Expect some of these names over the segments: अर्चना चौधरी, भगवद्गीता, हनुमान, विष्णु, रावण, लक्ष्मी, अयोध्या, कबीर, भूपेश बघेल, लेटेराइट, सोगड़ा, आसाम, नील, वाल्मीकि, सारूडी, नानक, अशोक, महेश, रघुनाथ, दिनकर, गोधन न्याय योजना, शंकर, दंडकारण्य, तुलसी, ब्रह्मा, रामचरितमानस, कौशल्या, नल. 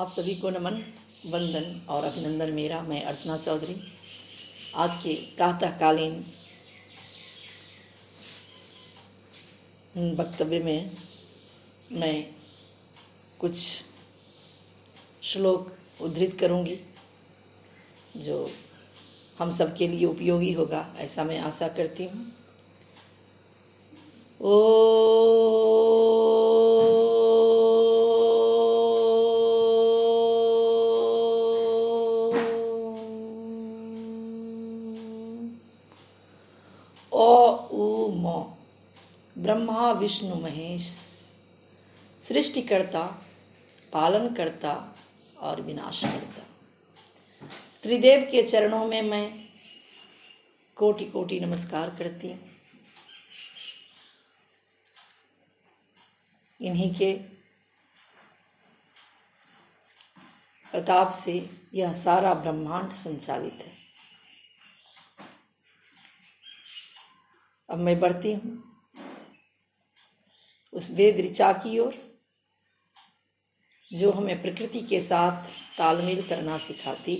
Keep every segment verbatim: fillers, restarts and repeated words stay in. आप सभी को नमन वंदन और अभिनंदन मेरा। मैं अर्चना चौधरी आज के प्रातःकालीन वक्तव्य में मैं कुछ श्लोक उद्धृत करूंगी जो हम सबके लिए उपयोगी होगा, ऐसा मैं आशा करती हूँ। ओ ब्रह्मा विष्णु महेश, सृष्टिकर्ता, पालनकर्ता और विनाशकर्ता, त्रिदेव के चरणों में मैं कोटि कोटि नमस्कार करती हूँ। इन्हीं के प्रताप से यह सारा ब्रह्मांड संचालित है। अब मैं बढ़ती हूँ उस वेद ऋचा की ओर जो हमें प्रकृति के साथ तालमेल करना सिखाती।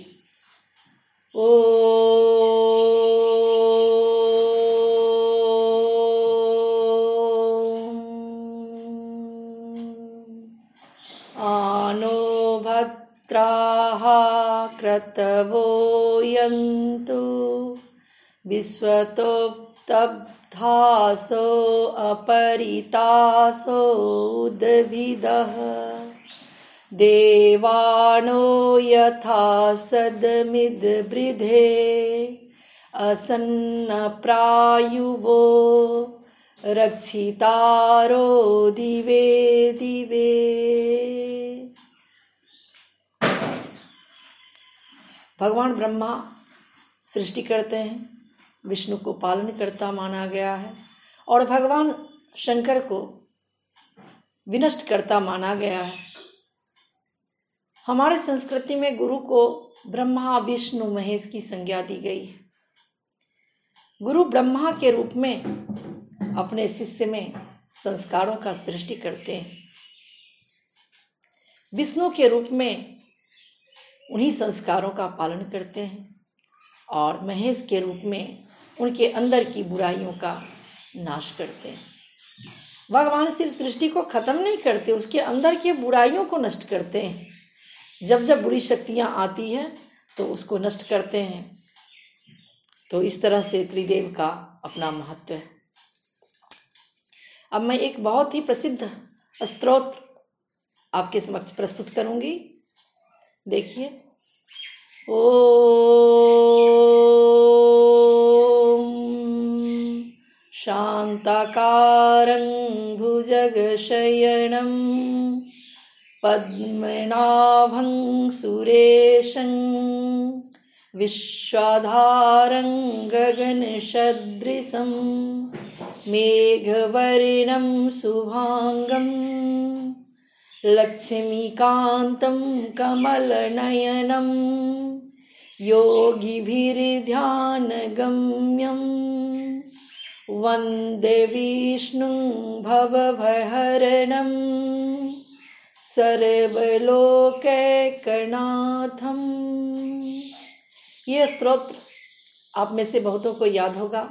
ओ आनो भद्राः क्रतवो यन्तु विश्वतो तब्धासो अपरितासो उद्भिदः देवानो यथा सदमिद्वृधे असन्नप्रायुवो रक्षितारो दिवे दिवे। भगवान ब्रह्मा सृष्टि करते हैं, विष्णु को पालनकर्ता माना गया है और भगवान शंकर को विनष्ट करता माना गया है। हमारे संस्कृति में गुरु को ब्रह्मा विष्णु महेश की संज्ञा दी गई है। गुरु ब्रह्मा के रूप में अपने शिष्य में संस्कारों का सृष्टि करते हैं, विष्णु के रूप में उन्हीं संस्कारों का पालन करते हैं और महेश के रूप में उनके अंदर की बुराइयों का नाश करते हैं। भगवान सिर्फ सृष्टि को ख़त्म नहीं करते, उसके अंदर के बुराइयों को नष्ट करते हैं। जब जब बुरी शक्तियाँ आती हैं तो उसको नष्ट करते हैं। तो इस तरह से त्रिदेव का अपना महत्व है। अब मैं एक बहुत ही प्रसिद्ध स्त्रोत आपके समक्ष प्रस्तुत करूँगी, देखिए। ओम शांताकारं भुजगशयनं पद्मनाभं सुरेशं विश्वाधारं गगनसदृशं मेघवर्णं शुभांगं लक्ष्मीकांतं कमलनयनं योगिभिर्ध्यानगम्यं वन्दे विष्णुं भवभयहरणं सर्वलोकैकनाथं। ये स्तोत्र आप में से बहुतों को याद होगा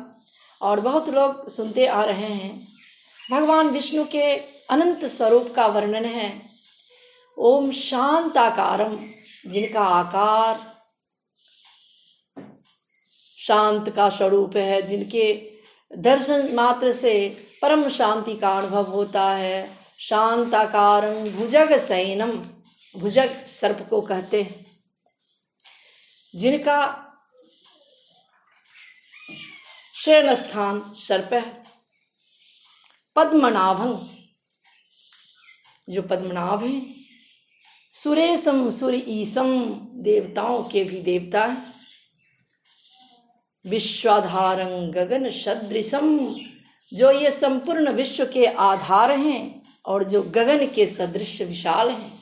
और बहुत लोग सुनते आ रहे हैं। भगवान विष्णु के अनंत स्वरूप का वर्णन है। ओम शांताकारं, जिनका आकार शांत का स्वरूप है, जिनके दर्शन मात्र से परम शांति का अनुभव होता है। शांताकारं भुजगशयनं, भुजग सर्प को कहते हैं, जिनका शयन स्थान सर्प है। पद्मनाभं, जो पद्मनाभ हैं। सुरेशम, सुरीशम, देवताओं के भी देवता है। विश्वाधारं गगन सदृशम, जो ये संपूर्ण विश्व के आधार हैं और जो गगन के सदृश विशाल हैं।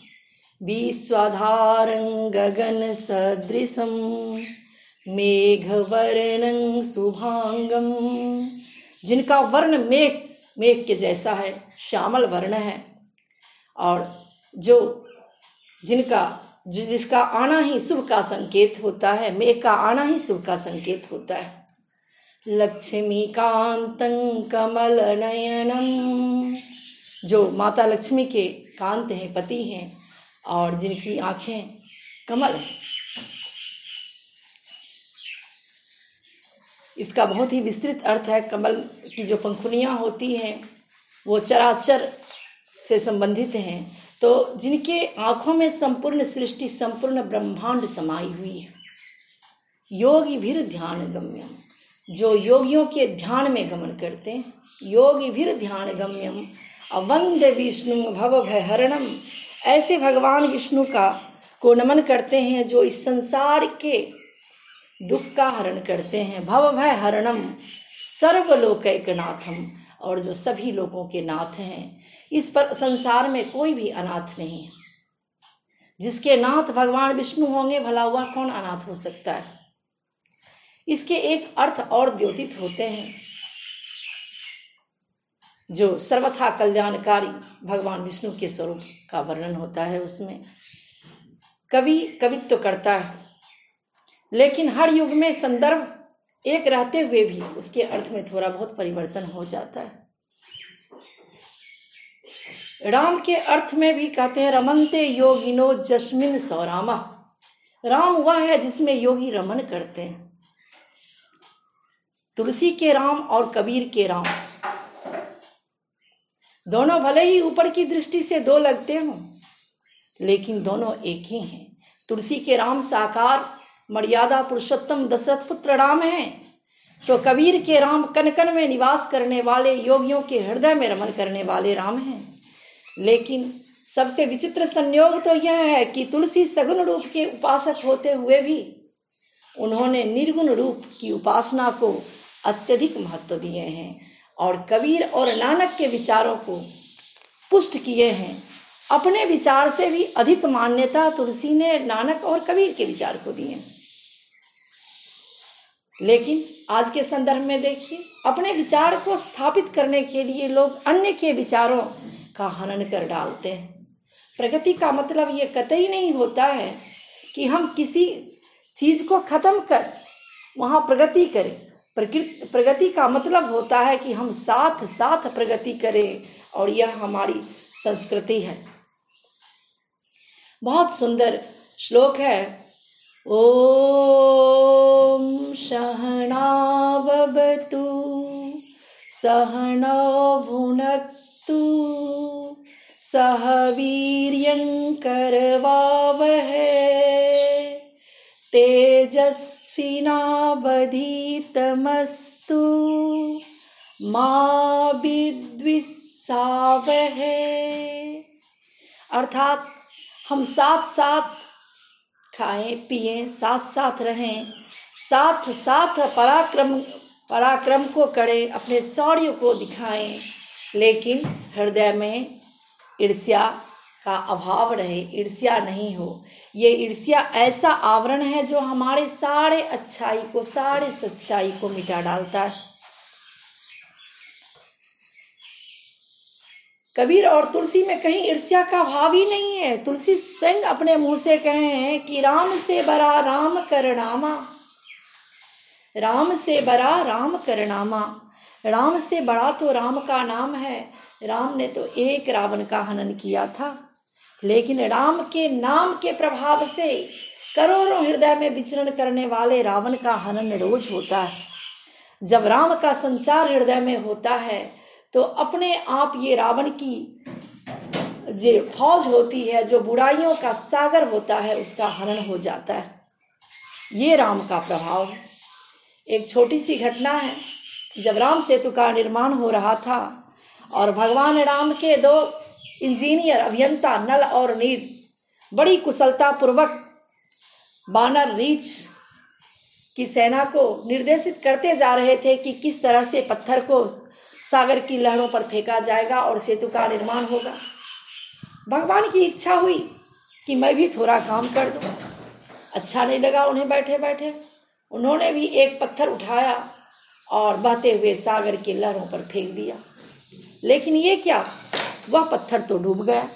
विश्वाधारं गगन सदृशम मेघवर्णं शुभांगं, जिनका वर्ण मेघ मेघ के जैसा है, श्यामल वर्ण है और जो जिनका जिसका आना ही शुभ का संकेत होता है, मेघ का आना ही शुभ का संकेत होता है। लक्ष्मी कांतं कमल नयनम, जो माता लक्ष्मी के कांत हैं, पति हैं और जिनकी आँखें कमल हैं। इसका बहुत ही विस्तृत अर्थ है। कमल की जो पंखुड़ियाँ होती हैं वो चराचर से संबंधित हैं, तो जिनके आँखों में संपूर्ण सृष्टि संपूर्ण ब्रह्मांड समाई हुई है। योगी भीर ध्यान गम्यम, जो योगियों के ध्यान में गमन करते हैं। योगी भीर ध्यान गम्यम अवंदे विष्णु भव भय हरणम, ऐसे भगवान विष्णु का को नमन करते हैं जो इस संसार के दुख का हरण करते हैं। भव भय हरणम सर्वलोकैकनाथम, और जो सभी लोगों के नाथ हैं। इस पर संसार में कोई भी अनाथ नहीं है। जिसके नाथ भगवान विष्णु होंगे, भला हुआ कौन अनाथ हो सकता है। इसके एक अर्थ और द्योतित होते हैं, जो सर्वथा कल्याणकारी भगवान विष्णु के स्वरूप का वर्णन होता है। उसमें कवि कवित्व तो करता है, लेकिन हर युग में संदर्भ एक रहते हुए भी उसके अर्थ में थोड़ा बहुत परिवर्तन हो जाता है। राम के अर्थ में भी कहते हैं रमनते योगिनो जस्मिन सौरामा, राम वह है जिसमें योगी रमन करते हैं। तुलसी के राम और कबीर के राम दोनों भले ही ऊपर की दृष्टि से दो लगते हों, लेकिन दोनों एक ही हैं। तुलसी के राम साकार मर्यादा पुरुषोत्तम दशरथ पुत्र राम हैं, तो कबीर के राम कनकन में निवास करने वाले योगियों के हृदय में रमन करने वाले राम हैं। लेकिन सबसे विचित्र संयोग तो यह है कि तुलसी सगुण रूप के उपासक होते हुए भी उन्होंने निर्गुण रूप की उपासना को अत्यधिक महत्व दिए हैं, और कबीर और नानक के विचारों को पुष्ट किए हैं। अपने विचार से भी अधिक मान्यता तुलसी ने नानक और कबीर के विचार को दिए। लेकिन आज के संदर्भ में देखिए, अपने विचार को स्थापित करने के लिए लोग अन्य के विचारों का हनन कर डालते हैं। प्रगति का मतलब ये कतई नहीं होता है कि हम किसी चीज़ को ख़त्म कर वहाँ प्रगति करें। प्रकृति प्रगति का मतलब होता है कि हम साथ साथ प्रगति करें, और यह हमारी संस्कृति है। बहुत सुंदर श्लोक है। ओम सहनावतु सहनौ भुनक्तु सह वीर्यं करवावहै तेजस्विनावधीतमस्तु मा विद्विष साव है, अर्थात हम साथ साथ खाएं पिएं, साथ साथ रहें, साथ साथ पराक्रम पराक्रम को करें, अपने शौर्य को दिखाएं, लेकिन हृदय में ईर्ष्या का अभाव रहे, ईर्ष्या नहीं हो। ये ईर्ष्या ऐसा आवरण है जो हमारे सारे अच्छाई को सारे सच्चाई को मिटा डालता है। कबीर और तुलसी में कहीं ईर्ष्या का भाव ही नहीं है। तुलसी स्वयं अपने मुंह से कहे हैं कि राम से बड़ा राम करनामा, राम से बड़ा राम करनामा, राम से बड़ा तो राम का नाम है। राम ने तो एक रावण का हनन किया था, लेकिन राम के नाम के प्रभाव से करोड़ों हृदय में विचरण करने वाले रावण का हनन रोज होता है। जब राम का संचार हृदय में होता है तो अपने आप ये रावण की जो फौज होती है, जो बुराइयों का सागर होता है, उसका हनन हो जाता है। ये राम का प्रभाव है। एक छोटी सी घटना है, जब राम सेतु का निर्माण हो रहा था और भगवान राम के दो इंजीनियर अभियंता नल और नील बड़ी कुशलतापूर्वक बानर रीछ की सेना को निर्देशित करते जा रहे थे कि किस तरह से पत्थर को सागर की लहरों पर फेंका जाएगा और सेतु का निर्माण होगा। भगवान की इच्छा हुई कि मैं भी थोड़ा काम कर दूँ। अच्छा नहीं लगा उन्हें बैठे बैठे। उन्होंने भी एक पत्थर उठाया और बहते हुए सागर की लहरों पर फेंक दिया, लेकिन ये क्या, वह पत्थर तो डूब गया।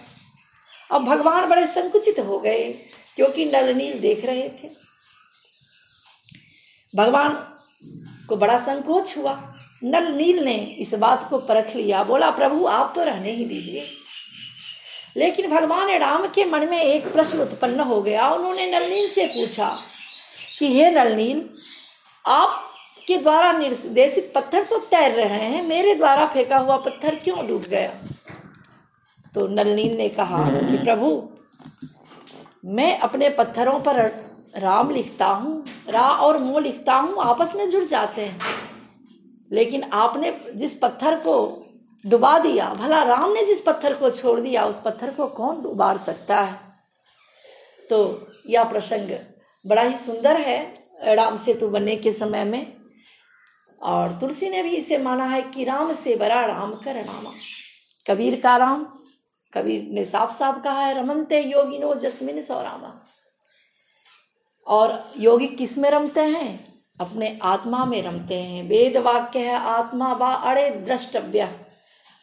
अब भगवान बड़े संकुचित हो गए क्योंकि नल नील देख रहे थे। भगवान को बड़ा संकोच हुआ। नल नील ने इस बात को परख लिया, बोला प्रभु आप तो रहने ही दीजिए। लेकिन भगवान राम के मन में एक प्रश्न उत्पन्न हो गया। उन्होंने नल नील से पूछा कि हे नल नील, आप के द्वारा निर्देशित पत्थर तो तैर रहे हैं, मेरे द्वारा फेंका हुआ पत्थर क्यों डूब गया? तो नल नील ने कहा कि प्रभु मैं अपने पत्थरों पर राम लिखता हूँ, रा और मो लिखता हूँ, आपस में जुड़ जाते हैं, लेकिन आपने जिस पत्थर को डुबा दिया, भला राम ने जिस पत्थर को छोड़ दिया उस पत्थर को कौन डुबा सकता है? तो यह प्रसंग बड़ा ही सुंदर है राम सेतु बनने के समय में, और तुलसी ने भी इसे माना है कि राम से बड़ा राम कर रामा, कबीर का राम। कबीर ने साफ साफ कहा है रमनते योगिनो जस्मिन सौरामा, और योगी किस में रमते हैं? अपने आत्मा में रमते हैं। वेद वाक्य है आत्मा वा अड़े द्रष्टव्य,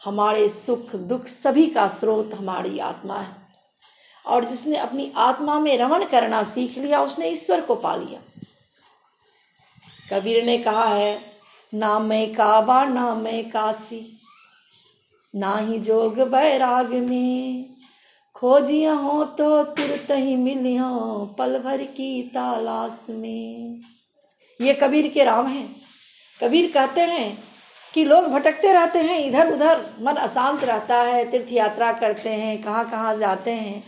हमारे सुख दुख सभी का स्रोत हमारी आत्मा है, और जिसने अपनी आत्मा में रमण करना सीख लिया उसने ईश्वर को पा लिया। कबीर ने कहा है ना मैं काबा ना मैं काशी, ना ही जोग बैराग में, खोजिया हो तो तुरत ही मिलियो पल भर की तलाश में। ये कबीर के राम हैं। कबीर कहते हैं कि लोग भटकते रहते हैं, इधर उधर मन अशांत रहता है, तीर्थ यात्रा करते हैं, कहाँ कहाँ जाते हैं,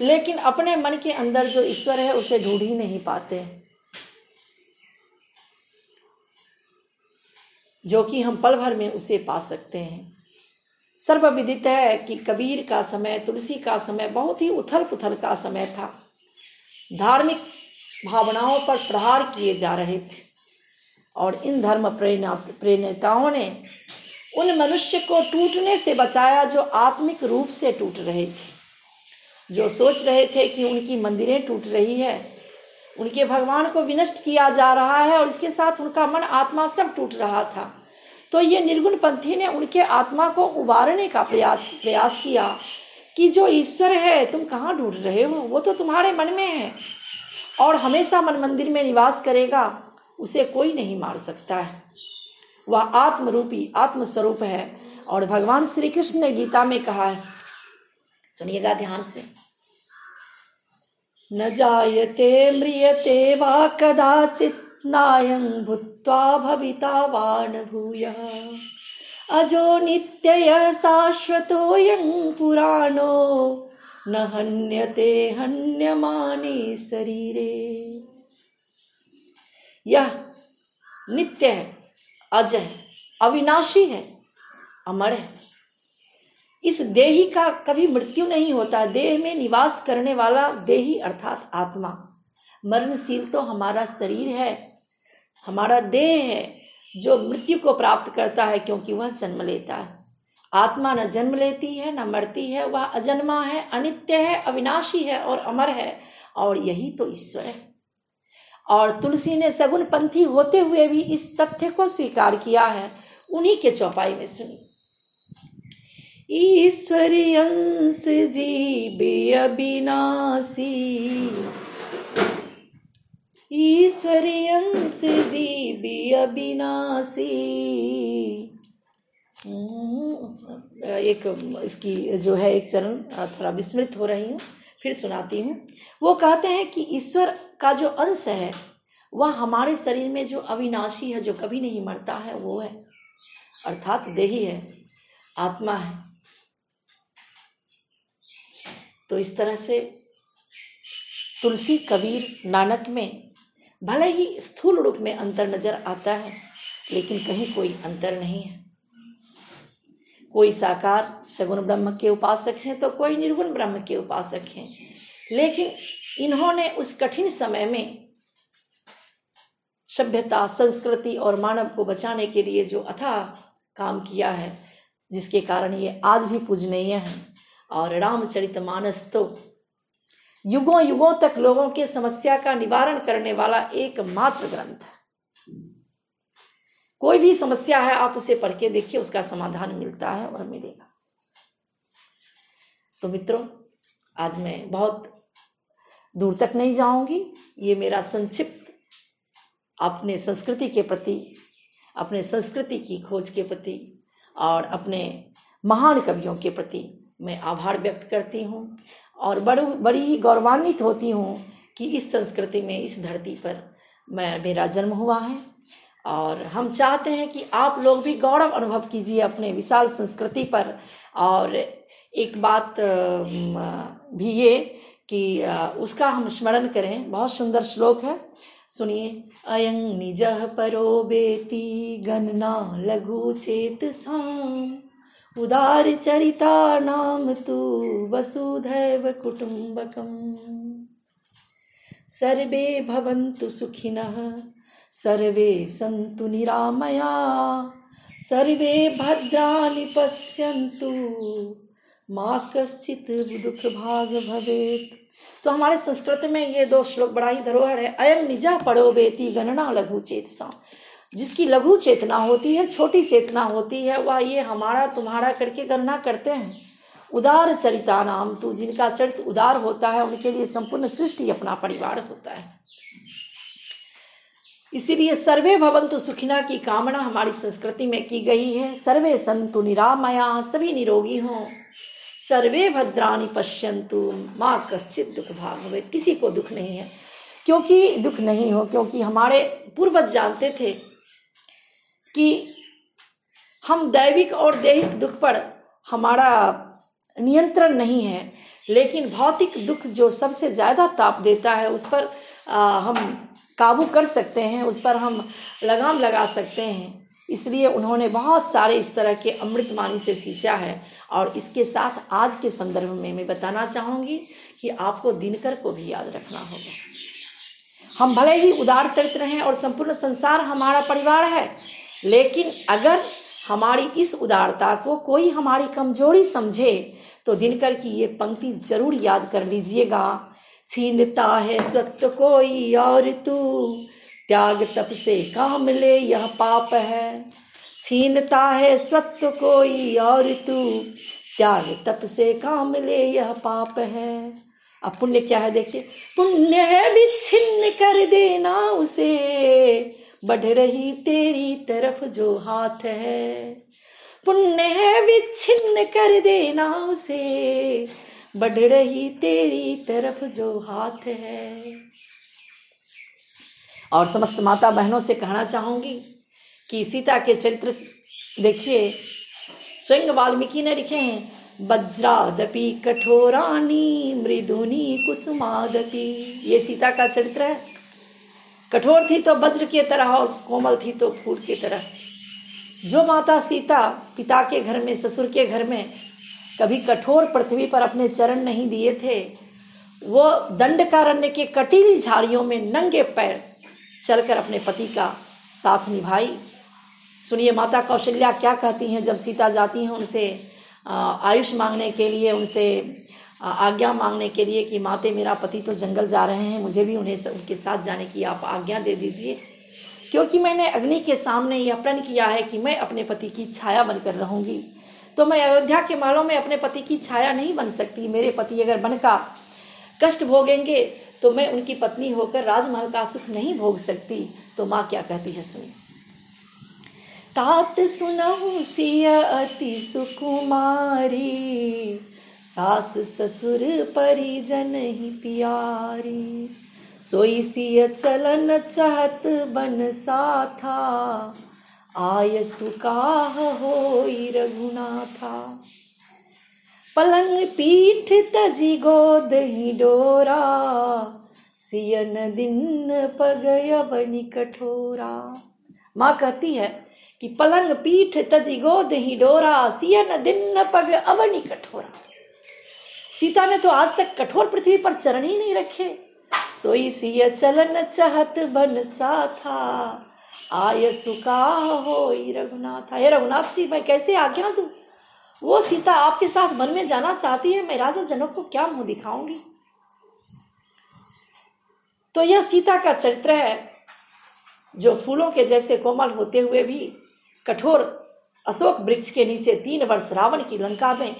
लेकिन अपने मन के अंदर जो ईश्वर है उसे ढूंढ ही नहीं पाते, जो कि हम पल भर में उसे पा सकते हैं। सर्वविदित है कि कबीर का समय, तुलसी का समय बहुत ही उथल पुथल का समय था। धार्मिक भावनाओं पर प्रहार किए जा रहे थे, और इन धर्म प्रणेताओं ने उन मनुष्य को टूटने से बचाया जो आत्मिक रूप से टूट रहे थे, जो सोच रहे थे कि उनकी मंदिरें टूट रही है, उनके भगवान को विनष्ट किया जा रहा है, और इसके साथ उनका मन आत्मा सब टूट रहा था। तो ये निर्गुण पंथी ने उनके आत्मा को उबारने का प्रयास प्रयास किया कि जो ईश्वर है तुम कहाँ ढूंढ रहे हो, वो तो तुम्हारे मन में है और हमेशा मन मंदिर में निवास करेगा, उसे कोई नहीं मार सकता है। वह आत्मरूपी आत्मस्वरूप है। और भगवान श्री कृष्ण ने गीता में कहा है, सुनिएगा ध्यान से, न जायते म्रियते वा कदाचित, नायं भूत्वा भविता वा न भूयः, अजो नित्यः शाश्वतोऽयं पुराणो न हन्यते हन्यमाने शरीरे। यह नित्य है, अज है, अविनाशी है, अमर है। इस देही का कभी मृत्यु नहीं होता। देह में निवास करने वाला देही अर्थात आत्मा, मरणशील तो हमारा शरीर है, हमारा देह है, जो मृत्यु को प्राप्त करता है क्योंकि वह जन्म लेता है। आत्मा न जन्म लेती है न मरती है, वह अजन्मा है, अनित्य है, अविनाशी है और अमर है, और यही तो ईश्वर है। और तुलसी ने सगुण पंथी होते हुए भी इस तथ्य को स्वीकार किया है। उन्हीं के चौपाई में सुनी, ईश्वरी अंश जीवे अविनाशी, ईश्वरी अंश जीवे अविनाशी। एक इसकी जो है एक चरण थोड़ा विस्मृत हो रही हूँ, फिर सुनाती हूँ। वो कहते हैं कि ईश्वर का जो अंश है वह हमारे शरीर में जो अविनाशी है, जो कभी नहीं मरता है, वो है, अर्थात देही है, आत्मा है। तो इस तरह से तुलसी कबीर नानक में भले ही स्थूल रूप में अंतर नजर आता है, लेकिन कहीं कोई अंतर नहीं है। कोई साकार सगुण ब्रह्म के उपासक हैं तो कोई निर्गुण ब्रह्म के उपासक हैं, लेकिन इन्होंने उस कठिन समय में सभ्यता, संस्कृति और मानव को बचाने के लिए जो अथाह काम किया है, जिसके कारण ये आज भी पूजनीय है। और रामचरितमानस तो युगों युगों तक लोगों के समस्या का निवारण करने वाला एकमात्र ग्रंथ है। कोई भी समस्या है आप उसे पढ़ के देखिए, उसका समाधान मिलता है और मिलेगा। तो मित्रों, आज मैं बहुत दूर तक नहीं जाऊंगी। ये मेरा संक्षिप्त अपने संस्कृति के प्रति, अपने संस्कृति की खोज के प्रति और अपने महान कवियों के प्रति मैं आभार व्यक्त करती हूँ और बड़ी बड़ी ही गौरवान्वित होती हूँ कि इस संस्कृति में, इस धरती पर मैं मेरा जन्म हुआ है। और हम चाहते हैं कि आप लोग भी गौरव अनुभव कीजिए अपने विशाल संस्कृति पर। और एक बात भी ये कि उसका हम स्मरण करें। बहुत सुंदर श्लोक है, सुनिए। अयं निजः परो बेति गणना लघु चेतसाम् उदार चरितानां तु वसुधैव कुटुम्बकम्। सर्वे भवन्तु सुखिनः सर्वे सन्तु निरामया सर्वे भद्राणि पश्यन्तु माँ कश्चित दुख भाग भवेत। तो हमारे संस्कृत में ये दो श्लोक बड़ा ही धरोहर है। अयम निजा पड़ो बेती गणना लघु चेतसा, जिसकी लघु चेतना होती है, छोटी चेतना होती है, वह ये हमारा तुम्हारा करके गणना करते हैं। उदार चरिता नाम तू, जिनका चरित्र उदार होता है उनके लिए संपूर्ण सृष्टि अपना परिवार होता है। इसीलिए सर्वे भवन्तु सुखिना की कामना हमारी संस्कृति में की गई है। सर्वे संतु निरामया, सभी निरोगी हों। सर्वे भद्राणि पश्यन्तु माँ कश्चित दुख भाग भवेत्, किसी को दुख नहीं है, क्योंकि दुख नहीं हो, क्योंकि हमारे पूर्वज जानते थे कि हम दैविक और दैहिक दुख पर हमारा नियंत्रण नहीं है, लेकिन भौतिक दुख जो सबसे ज़्यादा ताप देता है उस पर आ, हम काबू कर सकते हैं, उस पर हम लगाम लगा सकते हैं। इसलिए उन्होंने बहुत सारे इस तरह के अमृतवाणी से सींचा है। और इसके साथ आज के संदर्भ में मैं बताना चाहूँगी कि आपको दिनकर को भी याद रखना होगा। हम भले ही उदार चरित्र हैं और संपूर्ण संसार हमारा परिवार है, लेकिन अगर हमारी इस उदारता को कोई हमारी कमजोरी समझे तो दिनकर की ये पंक्ति जरूर याद कर लीजिएगा। छीनता है सत्य कोई और तू त्याग तप से काम ले यह पाप है। छीनता है सत्य कोई और तू त्याग तप से काम ले यह पाप है। अब पुण्य क्या है, देखिए। पुण्य है विच्छिन्न कर देना उसे, बढ़ रही तेरी तरफ जो हाथ है। पुण्य है विच्छिन्न कर देना उसे, बढ़ रही तेरी तरफ जो हाथ है। और समस्त माता बहनों से कहना चाहूँगी कि सीता के चरित्र देखिए, स्वयं वाल्मीकि ने लिखे हैं। वज्रादपि कठोरानी मृदुनी कुसुमादपि, ये सीता का चरित्र है। कठोर थी तो वज्र की तरह और कोमल थी तो फूल की तरह। जो माता सीता पिता के घर में, ससुर के घर में कभी कठोर पृथ्वी पर अपने चरण नहीं दिए थे, वो दंडकारण्य के कटीली झाड़ियों में नंगे पैर चलकर अपने पति का साथ निभाई। सुनिए माता कौशल्या क्या कहती हैं जब सीता जाती हैं उनसे आयुष मांगने के लिए, उनसे आज्ञा मांगने के लिए कि माते मेरा पति तो जंगल जा रहे हैं, मुझे भी उन्हें उनके साथ जाने की आप आज्ञा दे दीजिए, क्योंकि मैंने अग्नि के सामने यह प्रण किया है कि मैं अपने पति की छाया बनकर रहूँगी। तो मैं अयोध्या के महलों में अपने पति की छाया नहीं बन सकती। मेरे पति अगर बनका कष्ट भोगेंगे तो मैं उनकी पत्नी होकर राजमहल का सुख नहीं भोग सकती। तो माँ क्या कहती है, सुनिए। तात सुनहु सिया अति सुकुमारी, सास ससुर परिजन ही प्यारी। सोई सिया चलन चाहत बन साथा, आय सुकाह होई रघुनाथा। पलंग पीठ तजी गोद ही डोरा, सियन दिन पगय बनी कठोरा। माँ कहती है कि पलंग पीठ तजी गोद ही डोरा, सियन दिन पग अवनी कठोरा। सीता ने तो आज तक कठोर पृथ्वी पर चरण ही नहीं रखे। सोई सिय चलन चाहत बन साथा, आय सुका होई रघुनाथा। हे रघुनाथ जी, मैं कैसे आज्ञा दूँ? वो सीता आपके साथ मन में जाना चाहती है, मैं राजा जनक को क्या मुंह दिखाऊंगी। तो यह सीता का चरित्र है, जो फूलों के जैसे कोमल होते हुए भी कठोर अशोक वृक्ष के नीचे तीन वर्ष रावण की लंका में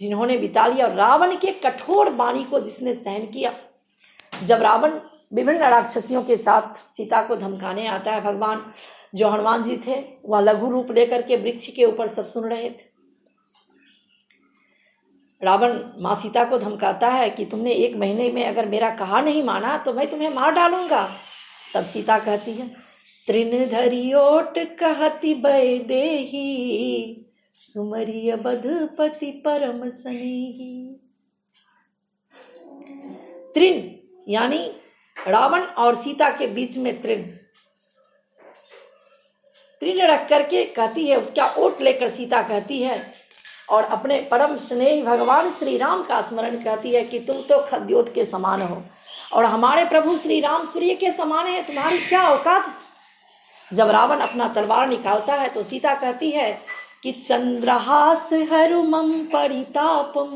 जिन्होंने बिता लिया, और रावण के कठोर वाणी को जिसने सहन किया। जब रावण विभिन्न राक्षसियों के साथ सीता को धमकाने आता है, भगवान जो हनुमान जी थे वह लघु रूप लेकर के वृक्ष के ऊपर सब सुन रहे थे। रावण माँ सीता को धमकाता है कि तुमने एक महीने में अगर मेरा कहा नहीं माना तो मैं तुम्हें मार डालूंगा। तब सीता कहती है, तृण धरी ओट कहती बय देही, सुमरिय बधपति परम स्नेही। तृण यानी रावण और सीता के बीच में तृण तृण रख करके कहती है, उसका ओट लेकर सीता कहती है और अपने परम स्नेही भगवान श्री राम का स्मरण करती है कि तुम तो खद्योत के समान हो और हमारे प्रभु श्री राम सूर्य के समान है, तुम्हारी क्या औकात। जब रावण अपना तलवार निकालता है तो सीता कहती है कि चंद्रहास हरुमम परितापम,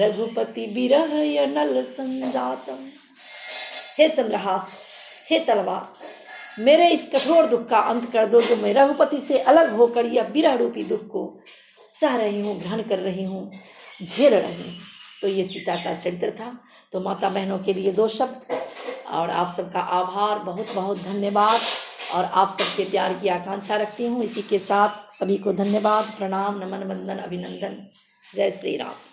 रघुपति विरह नल संजातम। हे चंद्रहास, हे तलवार, मेरे इस कठोर दुख का अंत कर दो जो मैं रघुपति से अलग होकर यह विरह रूपी दुख को सह रही हूँ, ग्रहण कर रही हूँ, झेल रही हूँ। तो ये सीता का चरित्र था। तो माता बहनों के लिए दो शब्द, और आप सबका आभार, बहुत बहुत धन्यवाद, और आप सबके प्यार की आकांक्षा रखती हूँ। इसी के साथ सभी को धन्यवाद, प्रणाम, नमन, वंदन, अभिनंदन। जय श्री राम।